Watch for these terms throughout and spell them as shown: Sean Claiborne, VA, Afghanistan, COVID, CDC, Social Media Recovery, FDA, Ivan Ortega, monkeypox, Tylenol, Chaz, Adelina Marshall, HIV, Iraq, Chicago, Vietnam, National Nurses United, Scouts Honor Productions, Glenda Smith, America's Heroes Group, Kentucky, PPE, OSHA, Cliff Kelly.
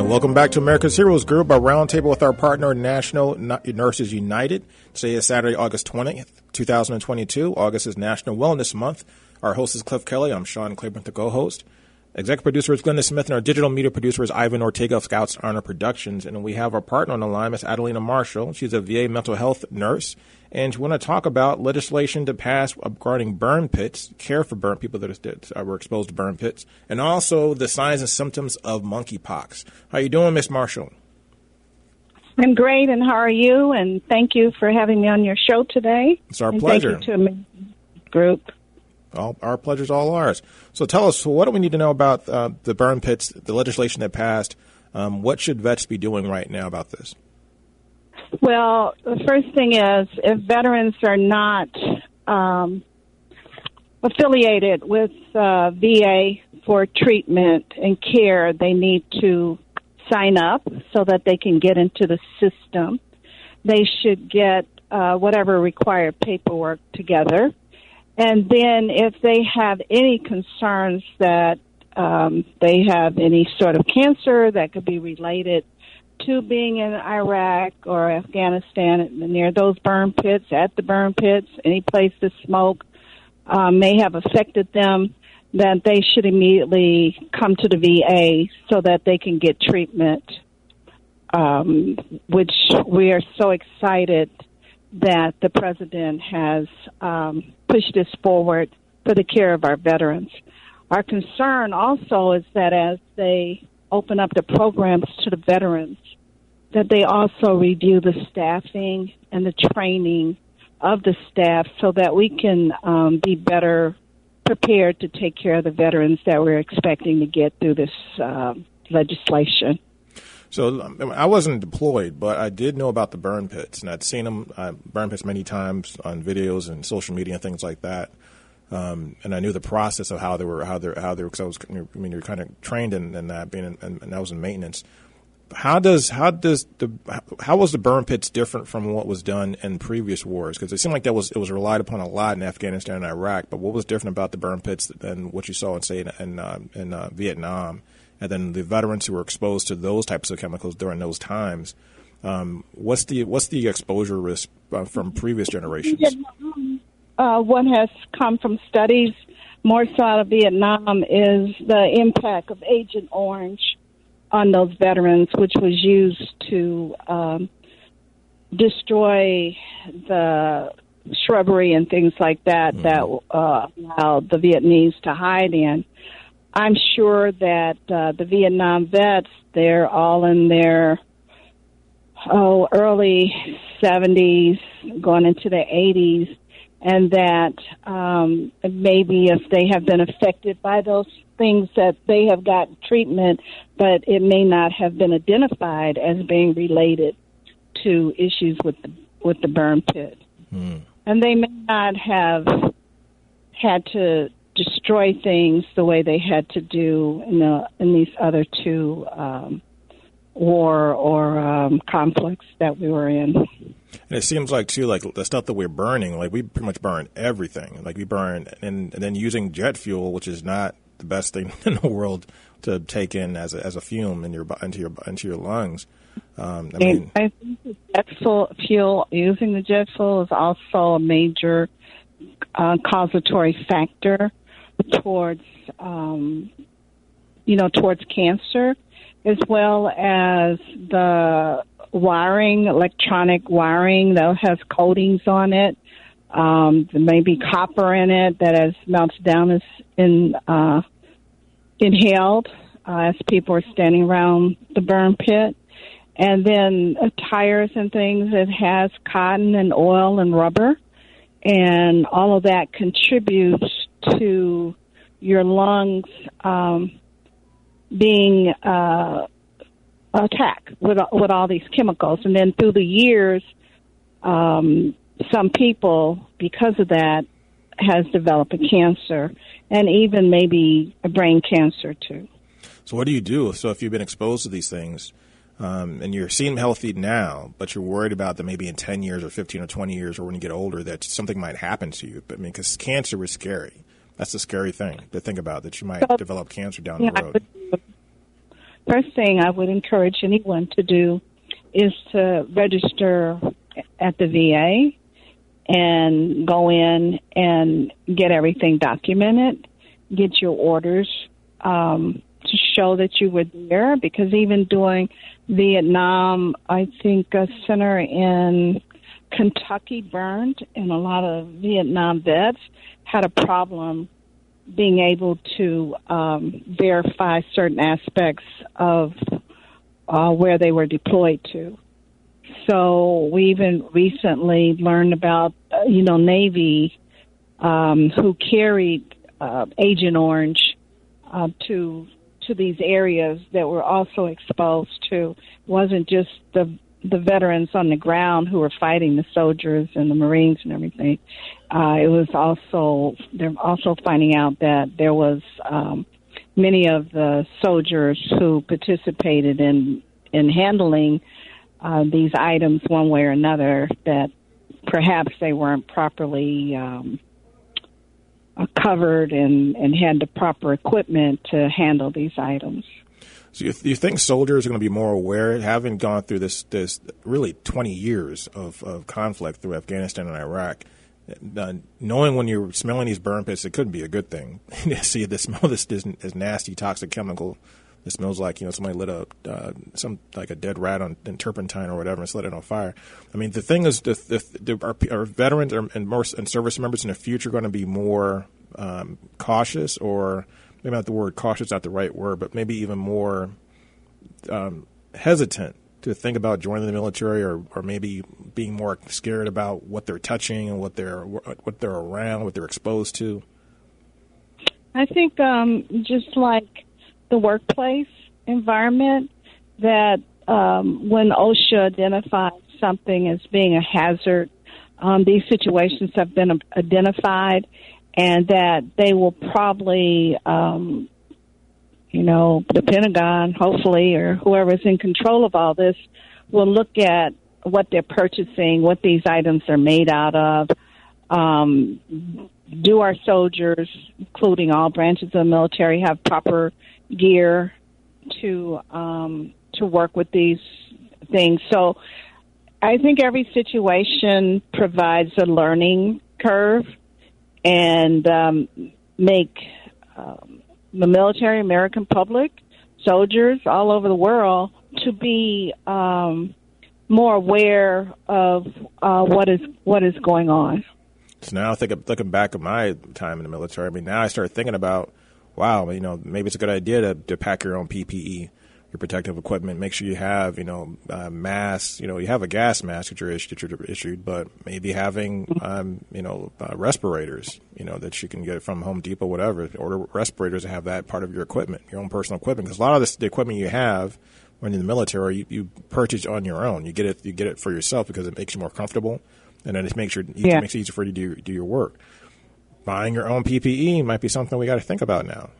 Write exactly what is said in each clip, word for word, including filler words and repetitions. Welcome back to America's Heroes Group, our roundtable with our partner, National Nurses United. Today is Saturday, August twentieth, twenty twenty-two. August is National Wellness Month. Our host is Cliff Kelly. I'm Sean Claiborne, the co-host. Executive producer is Glenda Smith, and our digital media producer is Ivan Ortega of Scouts Honor Productions. And we have our partner on the line, Miz Adelina Marshall. She's a V A mental health nurse, and we want to talk about legislation to pass regarding burn pits, care for burn people that were exposed to burn pits, and also the signs and symptoms of monkeypox. How are you doing, Miz Marshall? I'm great, and how are you? And thank you for having me on your show today. It's our and pleasure. Thank you to the group. All, our pleasure's all ours. So tell us, what do we need to know about uh, the burn pits, the legislation that passed? Um, what should vets be doing right now about this? Well, the first thing is, if veterans are not um, affiliated with uh, V A for treatment and care, they need to sign up so that they can get into the system. They should get uh, whatever required paperwork together. And then if they have any concerns that um, they have any sort of cancer that could be related to being in Iraq or Afghanistan, near those burn pits, at the burn pits, any place the smoke uh, may have affected them, then they should immediately come to the V A so that they can get treatment, um, which we are so excited that the president has um, pushed this forward for the care of our veterans. Our concern also is that as they open up the programs to the veterans, that they also review the staffing and the training of the staff so that we can um, be better prepared to take care of the veterans that we're expecting to get through this uh, legislation. So I wasn't deployed, but I did know about the burn pits, and I'd seen them uh, burn pits many times on videos and social media and things like that. Um, and I knew the process of how they were, how they, how they, because I was, I mean, you're kind of trained in, in that, being, in, and, and I was in maintenance. How does, how does the, how was the burn pits different from what was done in previous wars? Because it seemed like that was, it was relied upon a lot in Afghanistan and Iraq. But what was different about the burn pits than what you saw in, say, in in, uh, in uh, Vietnam? And then the veterans who were exposed to those types of chemicals during those times, um, what's the what's the exposure risk uh, from previous generations? Uh, what has come from studies, more so out of Vietnam, is the impact of Agent Orange on those veterans, which was used to um, destroy the shrubbery and things like that mm. that uh, allowed the Vietnamese to hide in. I'm sure that uh, the Vietnam vets, they're all in their oh, early seventies, going into their eighties, and that um, maybe if they have been affected by those things that they have gotten treatment, but it may not have been identified as being related to issues with the, with the burn pit. Mm. And they may not have had to destroy things the way they had to do in, the, in these other two um, war or um, conflicts that we were in. And it seems like, too, like the stuff that we're burning, like we pretty much burn everything. Like we burn and, and then using jet fuel, which is not the best thing in the world to take in as a, as a fume in your, into, your, into your lungs. Um, I, mean, I think the jet fuel, using the jet fuel is also a major uh, causatory factor towards, um, you know, towards cancer, as well as the wiring, electronic wiring that has coatings on it. Um, there may be copper in it that as melts down is in, uh, inhaled uh, as people are standing around the burn pit. And then uh, tires and things, it has cotton and oil and rubber, and all of that contributes to your lungs um, being uh, attacked with with all these chemicals. And then through the years, um, some people, because of that, has developed a cancer and even maybe a brain cancer too. So what do you do? So if you've been exposed to these things um, and you seem healthy now, but you're worried about that maybe in ten years or fifteen or twenty years or when you get older that something might happen to you. But I mean, because cancer is scary. That's the scary thing to think about, that you might so, develop cancer down yeah, the road. Would, first thing I would encourage anyone to do is to register at the V A and go in and get everything documented, get your orders um, to show that you were there, because even doing Vietnam, I think a center in Kentucky burned, and a lot of Vietnam vets had a problem being able to um, verify certain aspects of uh, where they were deployed to. So we even recently learned about, you know, Navy um, who carried uh, Agent Orange uh, to to these areas that were also exposed to. It wasn't just the the veterans on the ground who were fighting the soldiers and the Marines and everything. Uh, it was also, they're also finding out that there was um, many of the soldiers who participated in in handling Uh, these items one way or another, that perhaps they weren't properly um, covered and, and had the proper equipment to handle these items. So you, th- you think soldiers are going to be more aware, having gone through this, this really twenty years of, of conflict through Afghanistan and Iraq, uh, knowing when you're smelling these burn pits, it could be a good thing. See, the smell of this, this, this nasty toxic chemical. It smells like, you know, somebody lit a uh, some like a dead rat on in turpentine or whatever and set it on fire. I mean, the thing is, the, the, the, our, our veterans are, and more and service members in the future going to be more um, cautious, or maybe not the word cautious, not the right word, but maybe even more um, hesitant to think about joining the military, or, or maybe being more scared about what they're touching and what they're what they're around, what they're exposed to. I think um, just like. the workplace environment, that um, when OSHA identifies something as being a hazard, um, these situations have been identified, and that they will probably, um, you know, the Pentagon, hopefully, or whoever's in control of all this, will look at what they're purchasing, what these items are made out of. Um, do our soldiers, including all branches of the military, have proper gear to um, to work with these things? So I think every situation provides a learning curve, and um, make um, the military, American public, soldiers all over the world to be um, more aware of uh, what is what is going on. So now I think, looking back at my time in the military, I mean, now I start thinking about, wow, you know, maybe it's a good idea to, to pack your own P P E, your protective equipment. Make sure you have, you know, uh, masks. You know, you have a gas mask that you're issued, that you're issued but maybe having, um, you know, uh, respirators, you know, that you can get from Home Depot, whatever. Order respirators and have that part of your equipment, your own personal equipment. Because a lot of this, the equipment you have when you're in the military, you, you purchase on your own. You get it, you get it for yourself because it makes you more comfortable. And then it makes, your, yeah. it makes it easier for you to do, do your work. Buying your own P P E might be something we got to think about now.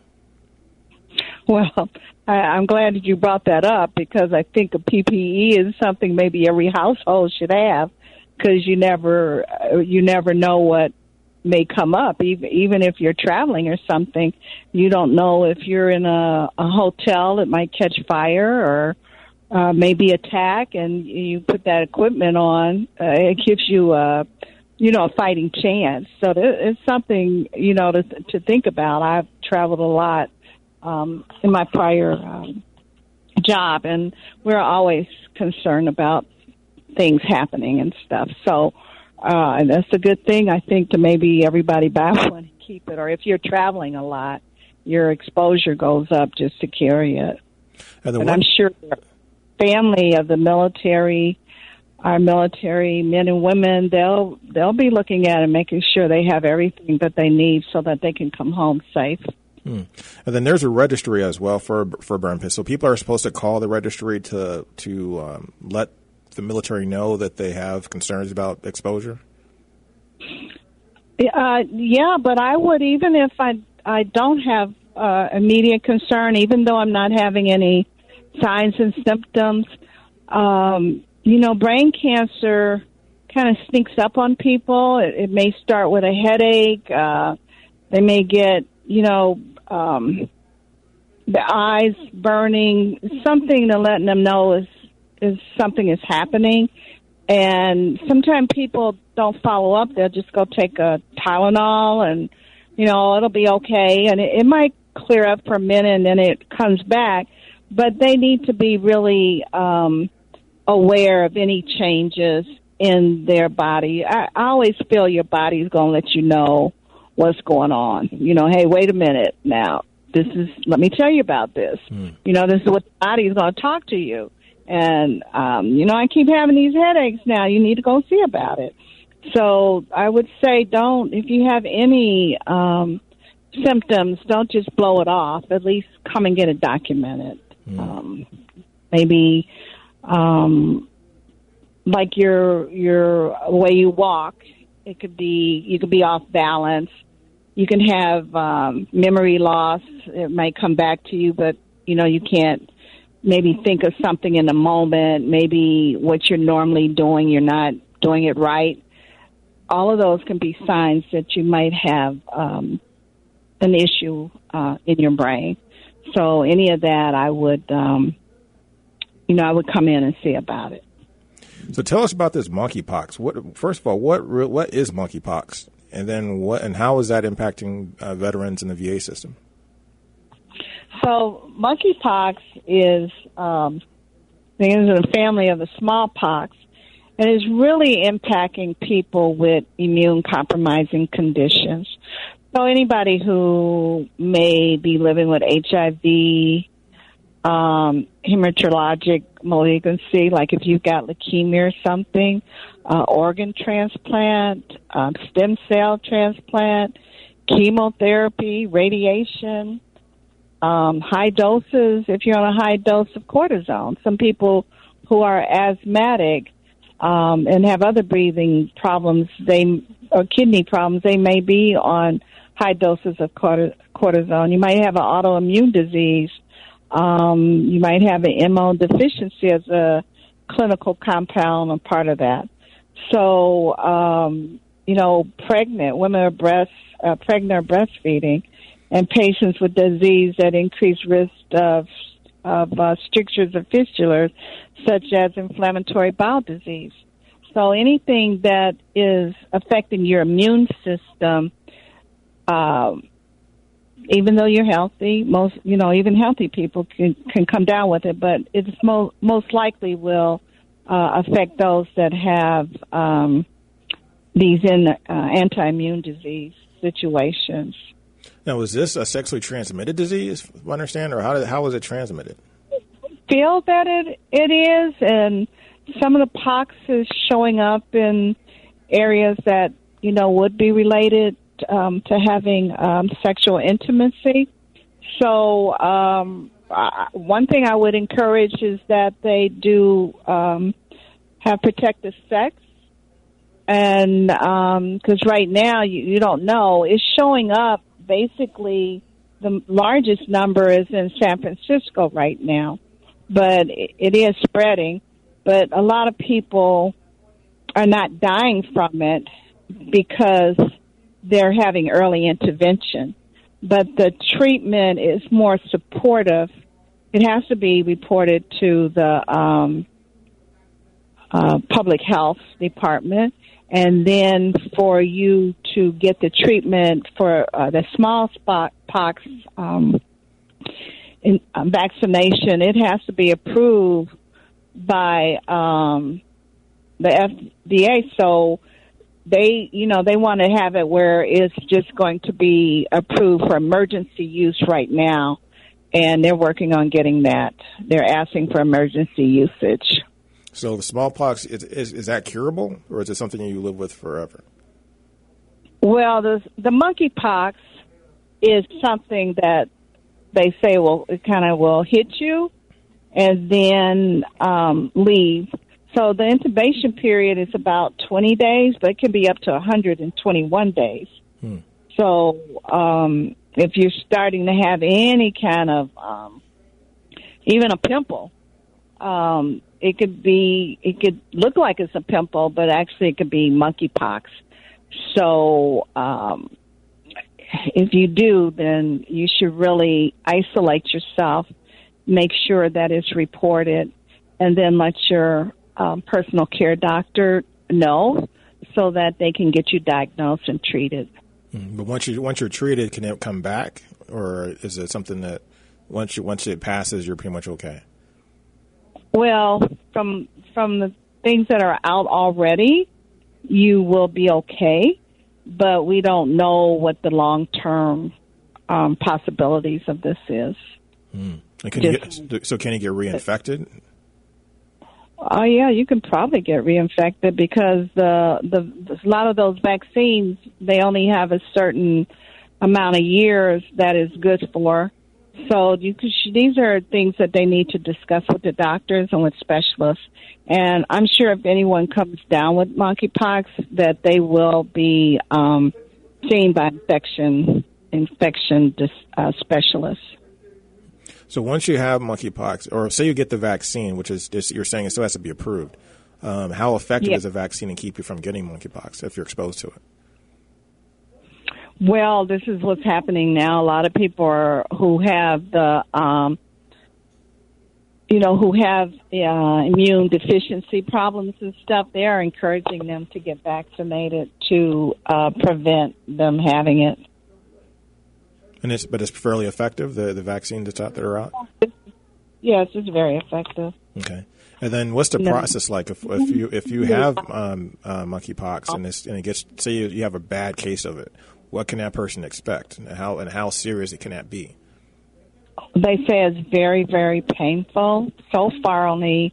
Well, I, I'm glad that you brought that up, because I think a P P E is something maybe every household should have, because you never you never know what may come up. Even, even if you're traveling or something, you don't know if you're in a, a hotel, it might catch fire or Uh, maybe attack, and you put that equipment on, uh, it gives you a, you know, a fighting chance. So it's something, you know, to to think about. I've traveled a lot um, in my prior um, job, and we're always concerned about things happening and stuff. So uh, and that's a good thing, I think, to maybe everybody buy one and keep it. Or if you're traveling a lot, your exposure goes up just to carry it. And, the and one- I'm sure... family of the military, our military men and women, they'll they'll be looking at and making sure they have everything that they need so that they can come home safe. Hmm. And then there's a registry as well for for burn pits. So people are supposed to call the registry to to um, let the military know that they have concerns about exposure. Uh, yeah, but I would, even if I I don't have uh, immediate concern, even though I'm not having any signs and symptoms. Um, you know, brain cancer kind of sneaks up on people. It, it may start with a headache. Uh, they may get, you know, um, the eyes burning, something to letting them know is, is something is happening. And sometimes people don't follow up. They'll just go take a Tylenol and, you know, it'll be okay. And it, it might clear up for a minute and then it comes back. But they need to be really um, aware of any changes in their body. I, I always feel your body's going to let you know what's going on. You know, hey, wait a minute now. This is, let me tell you about this. Mm. You know, this is what the body is going to talk to you. And, um, you know, I keep having these headaches now. You need to go see about it. So I would say don't, if you have any um, symptoms, don't just blow it off. At least come and get it documented. Um, maybe, um, like your, your way you walk, it could be, you could be off balance. You can have, um, memory loss. It might come back to you, but you know, you can't maybe think of something in the moment. Maybe what you're normally doing, you're not doing it right. All of those can be signs that you might have, um, an issue, uh, in your brain. So any of that, I would, um, you know, I would come in and see about it. So tell us about this monkeypox. What, first of all, what what is monkeypox, and then what and how is that impacting uh, veterans in the V A system? So monkeypox is um, is in the family of the smallpox, and is really impacting people with immune compromising conditions. So anybody who may be living with H I V, um, hematologic malignancy, like if you've got leukemia or something, uh, organ transplant, um, stem cell transplant, chemotherapy, radiation, um, high doses, if you're on a high dose of cortisone. Some people who are asthmatic um, and have other breathing problems, they or kidney problems, they may be on high doses of cortisone. You might have an autoimmune disease. Um, you might have an M O deficiency as a clinical compound and part of that. So, um, you know, pregnant women are breast, uh, pregnant or breastfeeding, and patients with disease that increase risk of, of uh, strictures or fistulas, such as inflammatory bowel disease. So anything that is affecting your immune system, uh, even though you're healthy, most you know even healthy people can, can come down with it, but it's mo- most likely will uh, affect those that have um, these in uh, anti-immune disease situations. Now, is this a sexually transmitted disease? I understand, or how did, how is it transmitted? Feel that it it is and. Some of the pox is showing up in areas that, you know, would be related um, to having um, sexual intimacy. So um, I, one thing I would encourage is that they do um, have protective sex. And because um, right now you, you don't know, it's showing up basically the largest number is in San Francisco right now, but it, it is spreading. But a lot of people are not dying from it because they're having early intervention. But the treatment is more supportive. It has to be reported to the um, uh, public health department. And then for you to get the treatment for uh, the smallpox um, in, uh, vaccination, it has to be approved by um, the F D A, so they, you know, they want to have it where it's just going to be approved for emergency use right now, and they're working on getting that. They're asking for emergency usage. So the smallpox, is, is, is that curable, or is it something you live with forever? Well, the, the monkeypox is something that they say will it kind of will hit you and then um, leave. So the intubation period is about twenty days, but it can be up to one hundred twenty-one days. Hmm. So um, if you're starting to have any kind of, um, even a pimple, um, it could be, it could look like it's a pimple, but actually it could be monkeypox. So um, if you do, then you should really isolate yourself, make sure that it's reported, and then let your um, personal care doctor know so that they can get you diagnosed and treated. But once you once you're treated, can it come back, or is it something that once you once it passes, you're pretty much okay? Well, from from the things that are out already, you will be okay, but we don't know what the long term um, possibilities of this is. Mm. And can Just, you get, so can you get reinfected? Oh uh, yeah, you can probably get reinfected because the, the a lot of those vaccines, they only have a certain amount of years that is good for. So you could, these are things that they need to discuss with the doctors and with specialists. And I'm sure if anyone comes down with monkeypox, that they will be um, seen by infection infection dis, uh, specialists. So once you have monkeypox, or say you get the vaccine, which is just, you're saying it still has to be approved, um, how effective yeah. is a vaccine to keep you from getting monkeypox if you're exposed to it? Well, this is what's happening now. A lot of people are, who have the, um, you know, who have uh, immune deficiency problems and stuff, they are encouraging them to get vaccinated to uh, prevent them having it. And it's, but it's fairly effective, the, the vaccine that's out there out? Yes, it's very effective. Okay. And then what's the no. process like if, if you if you have um, uh, monkeypox and, this, and it gets, say you, you have a bad case of it, what can that person expect and how, and how serious it can that be? They say it's very, very painful. So far only,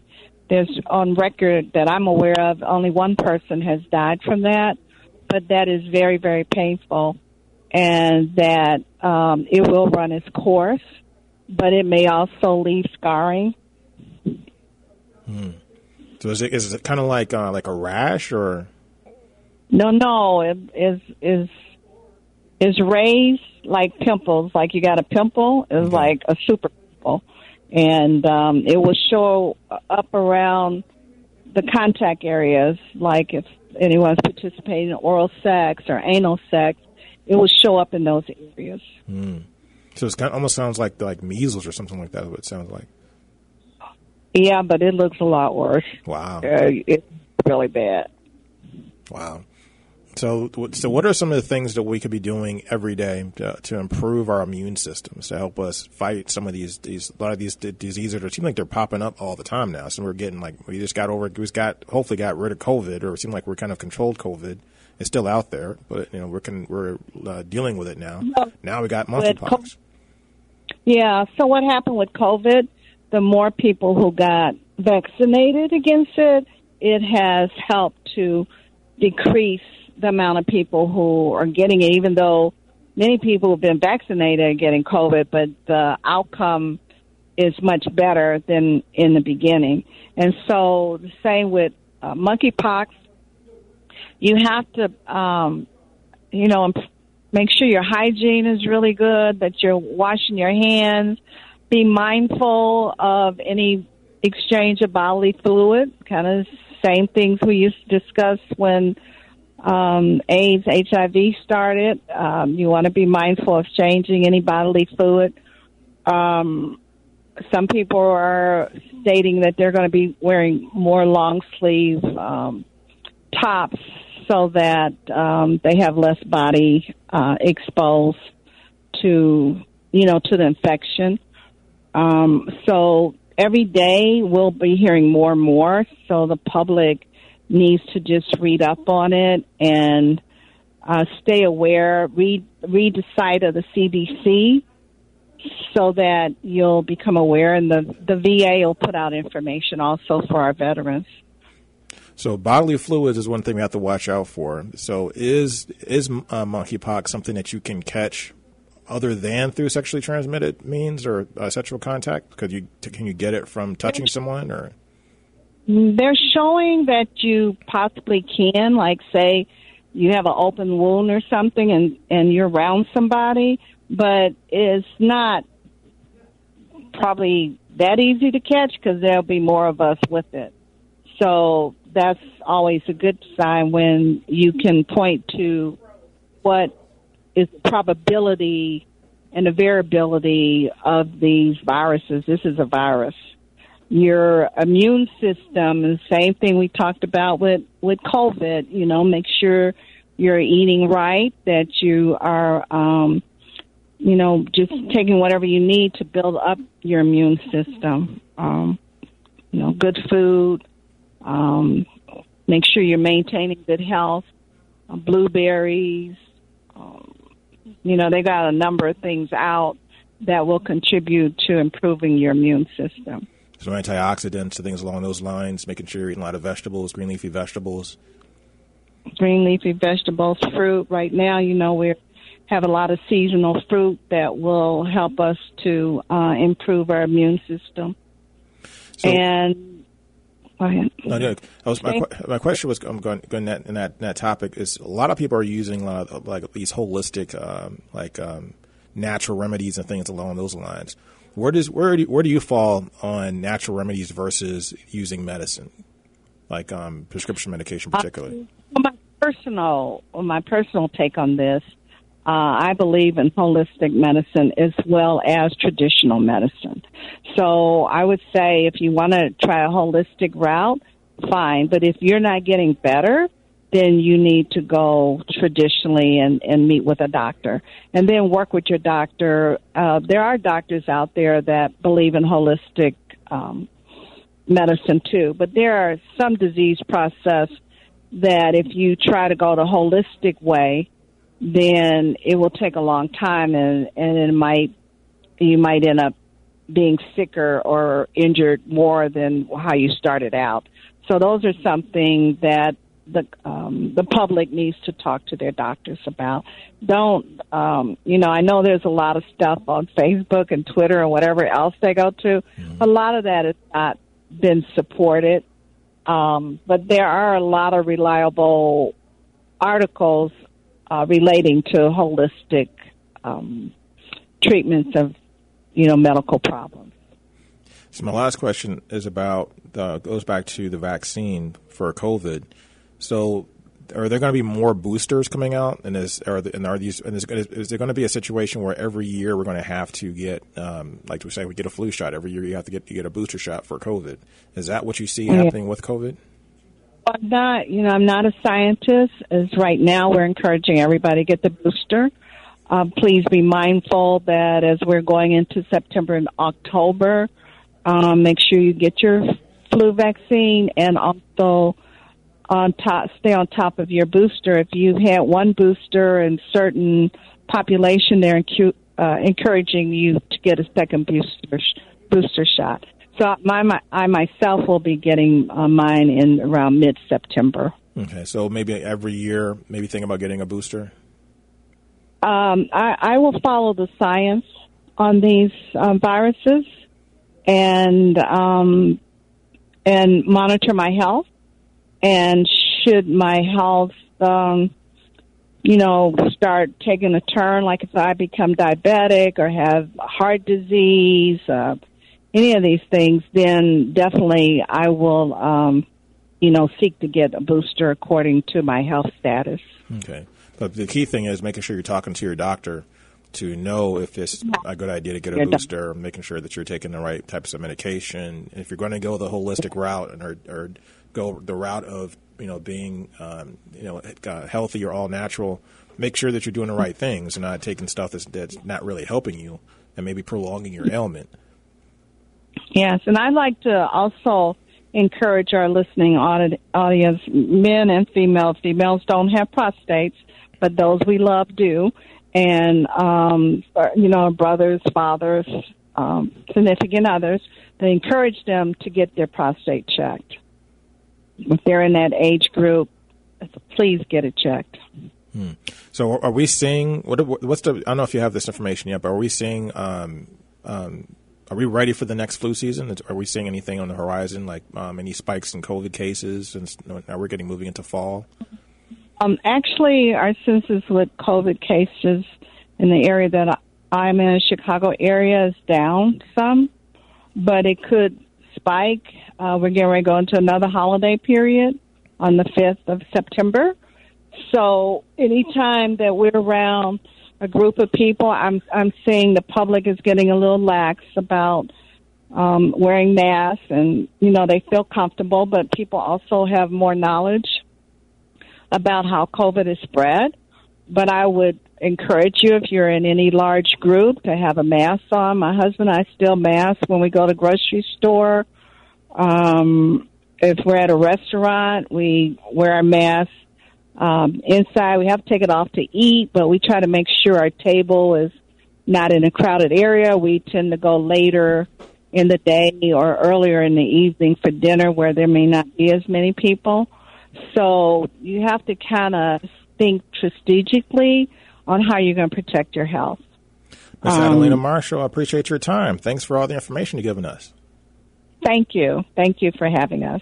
there's on record that I'm aware of, only one person has died from that, but that is very, very painful. And that um, it will run its course, but it may also leave scarring. Hmm. So is it is it kind of like uh, like a rash or? No, no, it is is is raised like pimples. Like you got a pimple, it's okay. like a super pimple, and um, it will show up around the contact areas. Like if anyone's participating in oral sex or anal sex. It will show up in those areas. Mm. So it's kind of, almost sounds like like measles or something like that. Is what it sounds like. Yeah, but it looks a lot worse. Wow, uh, it's really bad. Wow. So, so what are some of the things that we could be doing every day to, to improve our immune systems to help us fight some of these these a lot of these d- diseases that seem like they're popping up all the time now? So we're getting like we just got over, we just got hopefully got rid of COVID, or it seemed like we're kind of controlled COVID. It's still out there, but you know we're can, we're uh, dealing with it now. Well, now we got monkeypox. Yeah. So what happened with COVID? The more people who got vaccinated against it, it has helped to decrease the amount of people who are getting it. Even though many people have been vaccinated and getting COVID, but the outcome is much better than in the beginning. And so the same with uh, monkeypox. You have to, um, you know, make sure your hygiene is really good, that you're washing your hands. Be mindful of any exchange of bodily fluid, kind of same things we used to discuss when um, AIDS, H I V started. Um, you want to be mindful of changing any bodily fluid. Um, some people are stating that they're going to be wearing more long sleeve um, tops, so that um, they have less body uh, exposed to, you know, to the infection. Um, so every day we'll be hearing more and more. So the public needs to just read up on it and uh, stay aware. Read read the site of the C D C so that you'll become aware. And the, the V A will put out information also for our veterans. So bodily fluids is one thing we have to watch out for. So is is uh, monkeypox something that you can catch other than through sexually transmitted means or uh, sexual contact? Could you t- can you get it from touching someone? Or they're showing that you possibly can, like say you have an open wound or something, and, and you're around somebody, but it's not probably that easy to catch because there'll be more of us with it. So that's always a good sign when you can point to what is the probability and the variability of these viruses. This is a virus. Your immune system, the same thing we talked about with, with COVID, you know, make sure you're eating right, that you are, um, you know, just taking whatever you need to build up your immune system. Um, you know, good food. Um, make sure you're maintaining good health. Uh, blueberries. Um, you know, they got a number of things out that will contribute to improving your immune system. So antioxidants and things along those lines, making sure you're eating a lot of vegetables, green leafy vegetables. Green leafy vegetables, fruit. Right now, you know, we have a lot of seasonal fruit that will help us to uh, improve our immune system. So, and go ahead. No, no, I was, my, my question was I'm going, going that, in that in that topic is a lot of people are using a lot of like these holistic um, like um, natural remedies and things along those lines. Where does where do, where do you fall on natural remedies versus using medicine, like um, prescription medication particularly? Uh, my personal my personal take on this, uh, I believe in holistic medicine as well as traditional medicine. So I would say if you want to try a holistic route, fine. But if you're not getting better, then you need to go traditionally and, and meet with a doctor and then work with your doctor. Uh, there are doctors out there that believe in holistic um, medicine too, but there are some disease process that if you try to go the holistic way, then it will take a long time and, and it might you might end up being sicker or injured more than how you started out. So those are something that the um, the public needs to talk to their doctors about. Don't, um, you know, I know there's a lot of stuff on Facebook and Twitter and whatever else they go to. Mm-hmm. A lot of that has not been supported. Um, but there are a lot of reliable articles uh, relating to holistic um, treatments of, you know, medical problems. So my last question is about, uh, goes back to the vaccine for COVID. So, are there going to be more boosters coming out? And is are the, and are these and is, is there going to be a situation where every year we're going to have to get, um, like we say, we get a flu shot every year? You have to get you get a booster shot for COVID. Is that what you see yeah. happening with COVID? I'm not, you know, I'm not a scientist. As right now, we're encouraging everybody to get the booster. Um, please be mindful that as we're going into September and October, um, make sure you get your flu vaccine and also. On top, stay on top of your booster. If you've had one booster in certain population, they're incu- uh, encouraging you to get a second booster sh- booster shot. So my, my I myself will be getting uh, mine in around mid-September. Okay, so maybe every year, maybe think about getting a booster? Um, I, I will follow the science on these um, viruses and um, and monitor my health. And should my health, um, you know, start taking a turn, like if I become diabetic or have heart disease, uh, any of these things, then definitely I will, um, you know, seek to get a booster according to my health status. Okay. But the key thing is making sure you're talking to your doctor to know if it's a good idea to get a booster, making sure that you're taking the right types of medication. If you're going to go the holistic route and or, or go the route of, you know, being, um, you know, uh, healthy or all natural, make sure that you're doing the right things and not taking stuff that's, that's not really helping you and maybe prolonging your ailment. Yes. And I'd like to also encourage our listening audience, men and females. Females don't have prostates, but those we love do. And, um, you know, brothers, fathers, um, significant others, they encourage them to get their prostate checked. If they're in that age group, please get it checked. Hmm. So are we seeing what? What's the? I don't know if you have this information yet, but are we seeing? Um, um, are we ready for the next flu season? Are we seeing anything on the horizon, like um, any spikes in COVID cases? And now we're getting moving into fall. Um, actually, our census with COVID cases in the area that I'm in, Chicago area, is down some, but it could spike. Uh, we're getting ready to go into another holiday period on the fifth of September. So anytime that we're around a group of people, I'm I'm seeing the public is getting a little lax about um, wearing masks, and, you know, they feel comfortable, but people also have more knowledge about how COVID is spread. But I would encourage you, if you're in any large group, to have a mask on. My husband and I still mask when we go to grocery store. Um, if we're at a restaurant, we wear a mask. Um, inside, we have to take it off to eat, but we try to make sure our table is not in a crowded area. We tend to go later in the day or earlier in the evening for dinner where there may not be as many people. So you have to kind of think strategically on how you're going to protect your health. Miz Um, Adelina Marshall, I appreciate your time. Thanks for all the information you've given us. Thank you. Thank you for having us.